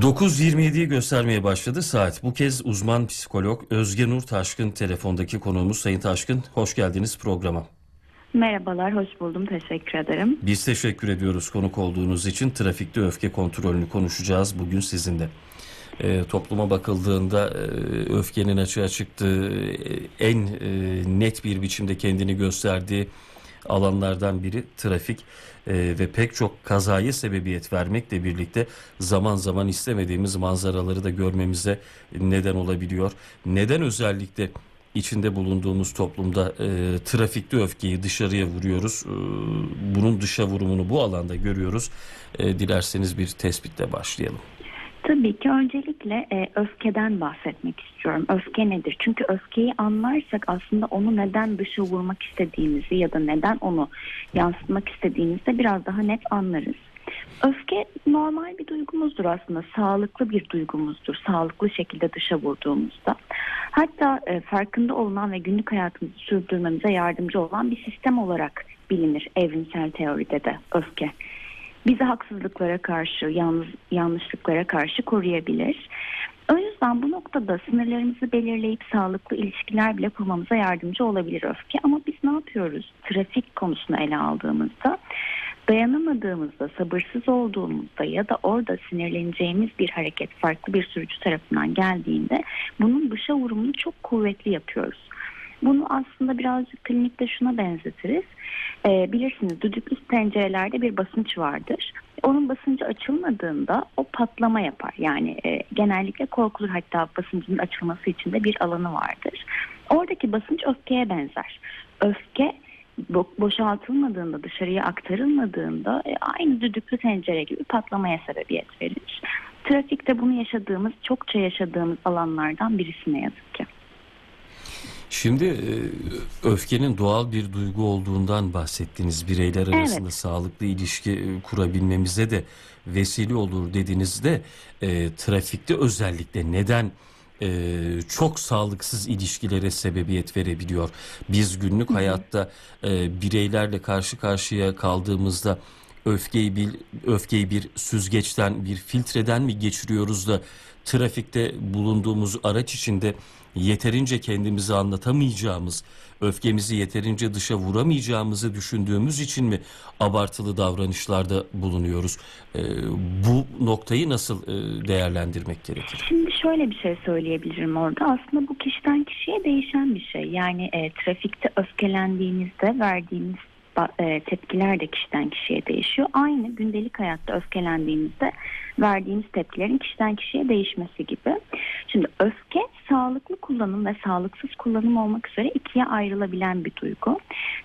9.27'yi göstermeye başladı saat. Bu kez uzman psikolog Özge Nur Taşkın telefondaki konuğumuz. Sayın Taşkın, hoş geldiniz programa. Merhabalar, hoş buldum. Teşekkür ederim. Biz teşekkür ediyoruz konuk olduğunuz için. Trafikte öfke kontrolünü konuşacağız bugün sizinle. Topluma bakıldığında öfkenin açığa çıktığı, en net bir biçimde kendini gösterdiği alanlardan biri trafik ve pek çok kazaya sebebiyet vermekle birlikte zaman zaman istemediğimiz manzaraları da görmemize neden olabiliyor. Neden özellikle içinde bulunduğumuz toplumda trafikte öfkeyi dışarıya vuruyoruz? Bunun dışa vurumunu bu alanda görüyoruz. Dilerseniz bir tespitle başlayalım. Tabii ki öncelikle öfkeden bahsetmek istiyorum. Öfke nedir? Çünkü öfkeyi anlarsak aslında onu neden dışa vurmak istediğimizi ya da neden onu yansıtmak istediğimizi biraz daha net anlarız. Öfke normal bir duygumuzdur aslında. Sağlıklı bir duygumuzdur. Sağlıklı şekilde dışa vurduğumuzda. Hatta farkında olunan ve günlük hayatımızı sürdürmemize yardımcı olan bir sistem olarak bilinir evrimsel teoride de öfke. Bizi haksızlıklara karşı, yanlışlıklara karşı koruyabilir. O yüzden bu noktada sınırlarımızı belirleyip sağlıklı ilişkiler bile kurmamıza yardımcı olabilir öfke. Ama biz ne yapıyoruz? Trafik konusunu ele aldığımızda, dayanamadığımızda, sabırsız olduğumuzda ya da orada sinirleneceğimiz bir hareket farklı bir sürücü tarafından geldiğinde bunun dışa vurumunu çok kuvvetli yapıyoruz. Bunu aslında birazcık klinikte şuna benzetiriz. Bilirsiniz düdüklü tencerelerde bir basınç vardır. Onun basıncı açılmadığında o patlama yapar. Yani genellikle korkulur, hatta basıncın açılması için de bir alanı vardır. Oradaki basınç öfkeye benzer. Öfke boşaltılmadığında, dışarıya aktarılmadığında aynı düdüklü tencere gibi patlamaya sebebiyet verir. Trafikte bunu yaşadığımız, çokça yaşadığımız alanlardan birisine yazık ki. Şimdi öfkenin doğal bir duygu olduğundan bahsettiniz. Bireyler arasında sağlıklı ilişki kurabilmemize de vesile olur dediğinizde trafikte özellikle neden çok sağlıksız ilişkilere sebebiyet verebiliyor? Biz günlük hayatta bireylerle karşı karşıya kaldığımızda öfkeyi bir süzgeçten, bir filtreden mi geçiriyoruz da trafikte bulunduğumuz araç içinde yeterince kendimizi anlatamayacağımız, öfkemizi yeterince dışa vuramayacağımızı düşündüğümüz için mi abartılı davranışlarda bulunuyoruz? Bu noktayı nasıl değerlendirmek gerekir? Şimdi şöyle bir şey söyleyebilirim orada. Aslında bu kişiden kişiye değişen bir şey. Yani trafikte öfkelendiğinizde verdiğiniz tepkiler de kişiden kişiye değişiyor. Aynı gündelik hayatta öfkelendiğimizde verdiğimiz tepkilerin kişiden kişiye değişmesi gibi. Şimdi öfke sağlıklı kullanım ve sağlıksız kullanım olmak üzere ikiye ayrılabilen bir duygu.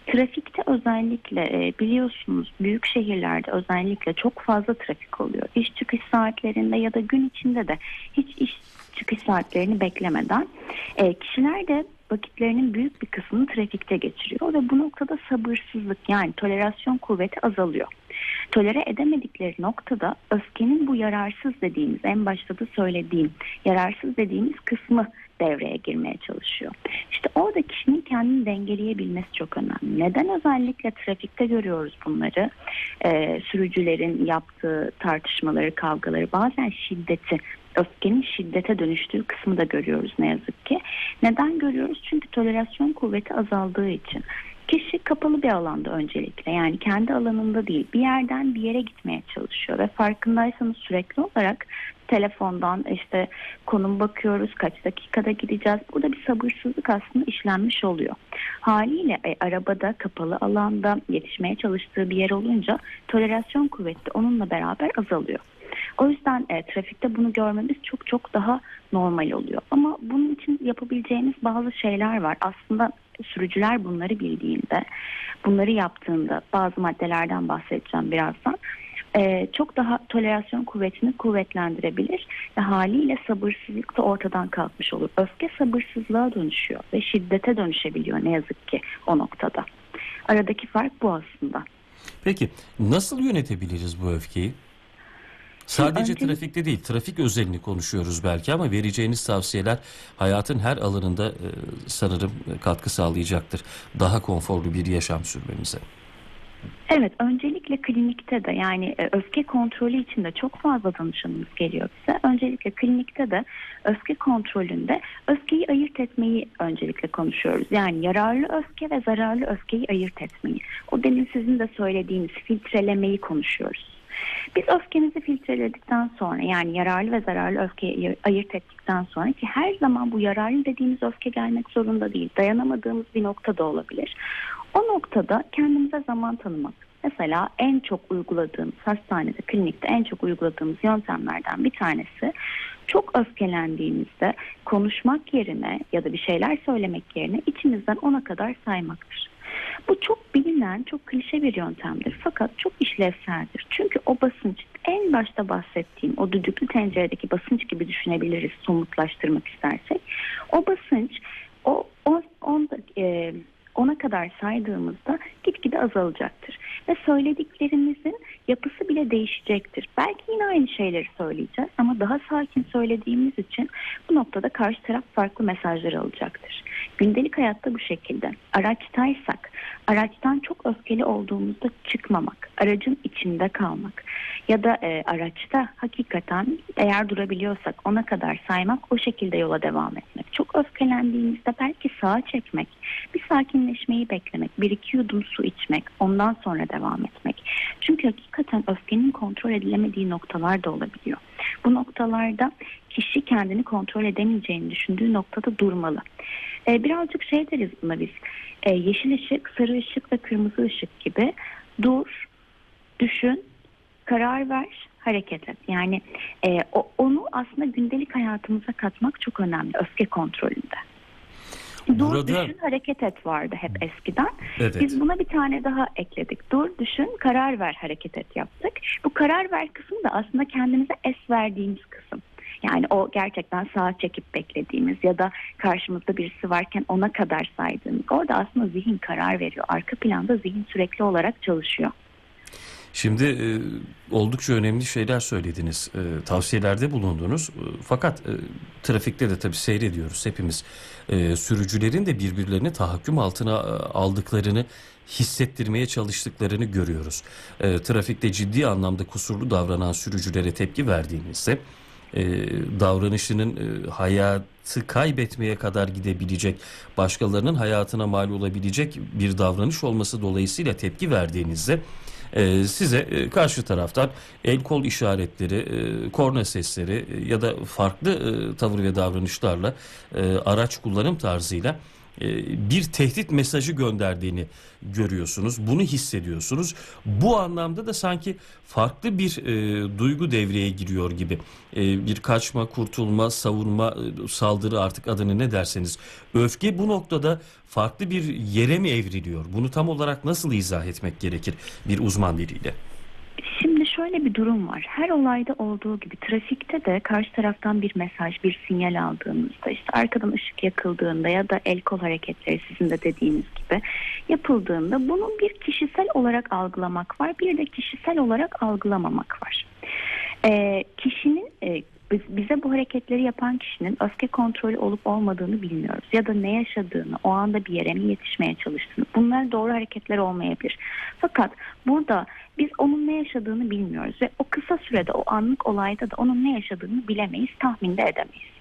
Trafikte özellikle biliyorsunuz büyük şehirlerde özellikle çok fazla trafik oluyor. İş çıkış saatlerinde ya da gün içinde de hiç iş çıkış saatlerini beklemeden kişiler de vakitlerinin büyük bir kısmını trafikte geçiriyor ve bu noktada sabırsızlık, yani tolerasyon kuvveti azalıyor. Tolere edemedikleri noktada öfkenin bu yararsız dediğimiz, en başta da söylediğim yararsız dediğimiz kısmı devreye girmeye çalışıyor. İşte orada kişinin kendini dengeleyebilmesi çok önemli. Neden özellikle trafikte görüyoruz bunları? Sürücülerin yaptığı tartışmaları, kavgaları, bazen şiddeti, öfkenin şiddete dönüştüğü kısmı da görüyoruz ne yazık ki. Neden görüyoruz? Çünkü tolerasyon kuvveti azaldığı için. Kişi kapalı bir alanda öncelikle, yani kendi alanında değil, bir yerden bir yere gitmeye çalışıyor ve farkındaysanız sürekli olarak telefondan işte konum bakıyoruz, kaç dakikada gideceğiz. Burada bir sabırsızlık aslında işlenmiş oluyor. Haliyle arabada, kapalı alanda yetişmeye çalıştığı bir yer olunca tolerasyon kuvveti onunla beraber azalıyor. O yüzden trafikte bunu görmemiz çok çok daha normal oluyor. Ama bunun için yapabileceğimiz bazı şeyler var. Aslında sürücüler bunları bildiğinde, bunları yaptığında, bazı maddelerden bahsedeceğim birazdan, çok daha tolerasyon kuvvetini kuvvetlendirebilir ve haliyle sabırsızlık da ortadan kalkmış olur. Öfke sabırsızlığa dönüşüyor ve şiddete dönüşebiliyor ne yazık ki o noktada. Aradaki fark bu aslında. Peki nasıl yönetebiliriz bu öfkeyi? Sadece trafikte değil, trafik özelini konuşuyoruz belki ama vereceğiniz tavsiyeler hayatın her alanında sanırım katkı sağlayacaktır. Daha konforlu bir yaşam sürmemize. Evet, öncelikle klinikte de yani öfke kontrolü için de çok fazla danışanımız geliyor bize. Öncelikle klinikte de öfke kontrolünde öfkeyi ayırt etmeyi öncelikle konuşuyoruz. Yani yararlı öfke ve zararlı öfkeyi ayırt etmeyi. O demin sizin de söylediğiniz filtrelemeyi konuşuyoruz. Biz öfkemizi filtreledikten sonra yani yararlı ve zararlı öfkeyi ayırt ettikten sonra ki her zaman bu yararlı dediğimiz öfke gelmek zorunda değil. Dayanamadığımız bir nokta da olabilir. O noktada kendimize zaman tanımak. Mesela en çok uyguladığımız hastanede, klinikte en çok uyguladığımız yöntemlerden bir tanesi çok öfkelendiğimizde konuşmak yerine ya da bir şeyler söylemek yerine içimizden 10'a kadar saymaktır. Bu çok bilinen, çok klişe bir yöntemdir fakat çok işlevseldir. Çünkü o basınç, en başta bahsettiğim o düdüklü tenceredeki basınç gibi düşünebiliriz somutlaştırmak istersek. O basınç, ona kadar saydığımızda gitgide azalacaktır. Ve söylediklerimizin yapısı bile değişecektir. Belki yine aynı şeyleri söyleyeceğiz ama daha sakin söylediğimiz için bu noktada karşı taraf farklı mesajlar alacaktır. Gündelik hayatta bu şekilde. Araçtaysak, araçtan çok öfkeli olduğumuzda çıkmamak, aracın içinde kalmak ya da araçta hakikaten eğer durabiliyorsak ona kadar saymak, o şekilde yola devam etmek. Çok öfkelendiğimizde belki sağa çekmek, bir sakinleşmeyi beklemek, bir iki yudum su içmek, ondan sonra devam etmek. Çünkü hakikaten öfkenin kontrol edilemediği noktalar da olabiliyor. Bu noktalarda kişi kendini kontrol edemeyeceğini düşündüğü noktada durmalı. Birazcık şey deriz buna biz. Yeşil ışık, sarı ışık ve kırmızı ışık gibi dur, düşün, karar ver, hareket et. Yani onu aslında gündelik hayatımıza katmak çok önemli öfke kontrolünde. Burada... Dur, düşün, hareket et vardı hep eskiden. Evet. Biz buna bir tane daha ekledik. Dur, düşün, karar ver, hareket et yaptık. Bu karar ver kısmı da aslında kendimize es verdiğimiz kısım. Yani o gerçekten sağa çekip beklediğimiz ya da karşımızda birisi varken ona kadar saydığımız. Orada aslında zihin karar veriyor. Arka planda zihin sürekli olarak çalışıyor. Şimdi oldukça önemli şeyler söylediniz, tavsiyelerde bulundunuz. Fakat trafikte de tabii seyrediyoruz hepimiz. Sürücülerin de birbirlerini tahakküm altına aldıklarını, hissettirmeye çalıştıklarını görüyoruz. Trafikte ciddi anlamda kusurlu davranan sürücülere tepki verdiğinizde davranışının hayatı kaybetmeye kadar gidebilecek, başkalarının hayatına mal olabilecek bir davranış olması dolayısıyla tepki verdiğinizde size karşı taraftan el kol işaretleri, korna sesleri ya da farklı tavır ve davranışlarla, araç kullanım tarzıyla bir tehdit mesajı gönderdiğini görüyorsunuz. Bunu hissediyorsunuz. Bu anlamda da sanki farklı bir duygu devreye giriyor gibi. Bir kaçma, kurtulma, savunma, saldırı, artık adını ne derseniz. Öfke bu noktada farklı bir yere mi evriliyor? Bunu tam olarak nasıl izah etmek gerekir bir uzman diliyle? Şimdi şöyle bir durum var. Her olayda olduğu gibi trafikte de karşı taraftan bir mesaj, bir sinyal aldığımızda, işte arkadan ışık yakıldığında ya da el kol hareketleri sizin de dediğiniz gibi yapıldığında bunun bir kişisel olarak algılamak var, bir de kişisel olarak algılamamak var. Kişinin bize bu hareketleri yapan kişinin öfke kontrolü olup olmadığını bilmiyoruz. Ya da ne yaşadığını, o anda bir yere mi yetişmeye çalıştığını. Bunlar doğru hareketler olmayabilir. Fakat burada biz onun ne yaşadığını bilmiyoruz. Ve o kısa sürede, o anlık olayda da onun ne yaşadığını bilemeyiz, tahminde edemeyiz.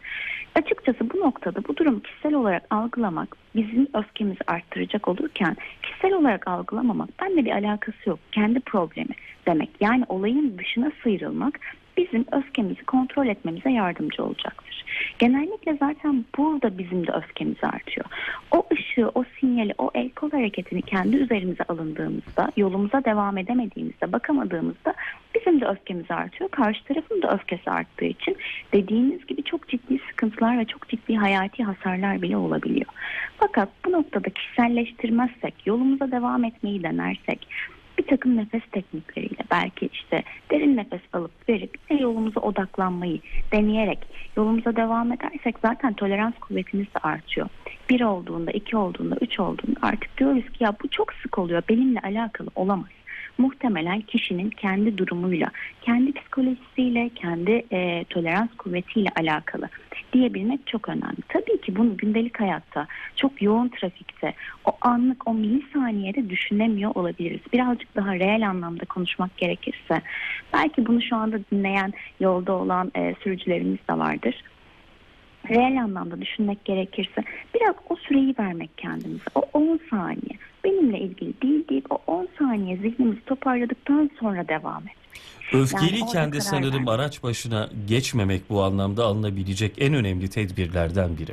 Açıkçası bu noktada bu durumu kişisel olarak algılamak bizim öfkemizi arttıracak olurken kişisel olarak algılamamak benimle bir alakası yok. Kendi problemi demek. Yani olayın dışına sıyrılmak bizim öfkemizi kontrol etmemize yardımcı olacaktır. Genellikle zaten burada bizim de öfkemiz artıyor. O ışığı, o sinyali, o el kol hareketini kendi üzerimize alındığımızda, yolumuza devam edemediğimizde, bakamadığımızda bizim de öfkemiz artıyor. Karşı tarafın da öfkesi arttığı için dediğiniz gibi çok ciddi sıkıntılar ve çok ciddi hayati hasarlar bile olabiliyor. Fakat bu noktada kişiselleştirmezsek, yolumuza devam etmeyi denersek, bir takım nefes teknikleriyle belki işte derin nefes alıp verip yolumuza odaklanmayı deneyerek yolumuza devam edersek zaten tolerans kuvvetimiz de artıyor. 1 olduğunda, 2 olduğunda, 3 olduğunda artık diyoruz ki ya bu çok sık oluyor, benimle alakalı olamaz. Muhtemelen kişinin kendi durumuyla, kendi psikolojisiyle, kendi tolerans kuvvetiyle alakalı. diyebilmek çok önemli. Tabii ki bunu gündelik hayatta, çok yoğun trafikte, o anlık, o milisaniyede düşünemiyor olabiliriz. Birazcık daha reel anlamda konuşmak gerekirse, belki bunu şu anda dinleyen, yolda olan sürücülerimiz de vardır. Reel anlamda düşünmek gerekirse biraz o süreyi vermek kendimize, o 10 saniye benimle ilgili değil deyip o 10 saniye zihnimizi toparladıktan sonra devam et. Öfkeliyken yani de sanırım araç başına geçmemek bu anlamda alınabilecek en önemli tedbirlerden biri.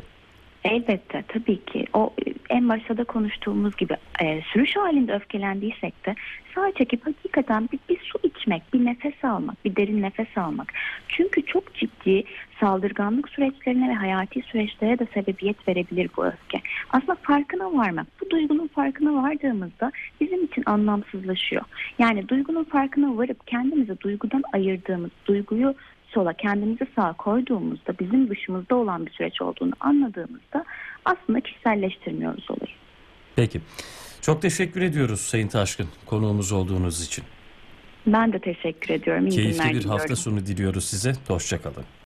Elbette, tabii ki. O en başta da konuştuğumuz gibi sürüş halinde öfkelendiysek de sağ çekip hakikaten bir su içmek, bir nefes almak, bir derin nefes almak. Çünkü çok ciddi saldırganlık süreçlerine ve hayati süreçlere de sebebiyet verebilir bu öfke. Aslında farkına varmak, bu duygunun farkına vardığımızda bizim için anlamsızlaşıyor. Yani duygunun farkına varıp kendimizi duygudan ayırdığımız, duyguyu sola, kendimizi sağa koyduğumuzda bizim dışımızda olan bir süreç olduğunu anladığımızda aslında kişiselleştirmiyoruz olayı. Peki. Çok teşekkür ediyoruz Sayın Taşkın, konuğumuz olduğunuz için. Ben de teşekkür ediyorum. İyi günler diliyorum. Keyifli bir hafta sonu diliyoruz size. Hoşça kalın.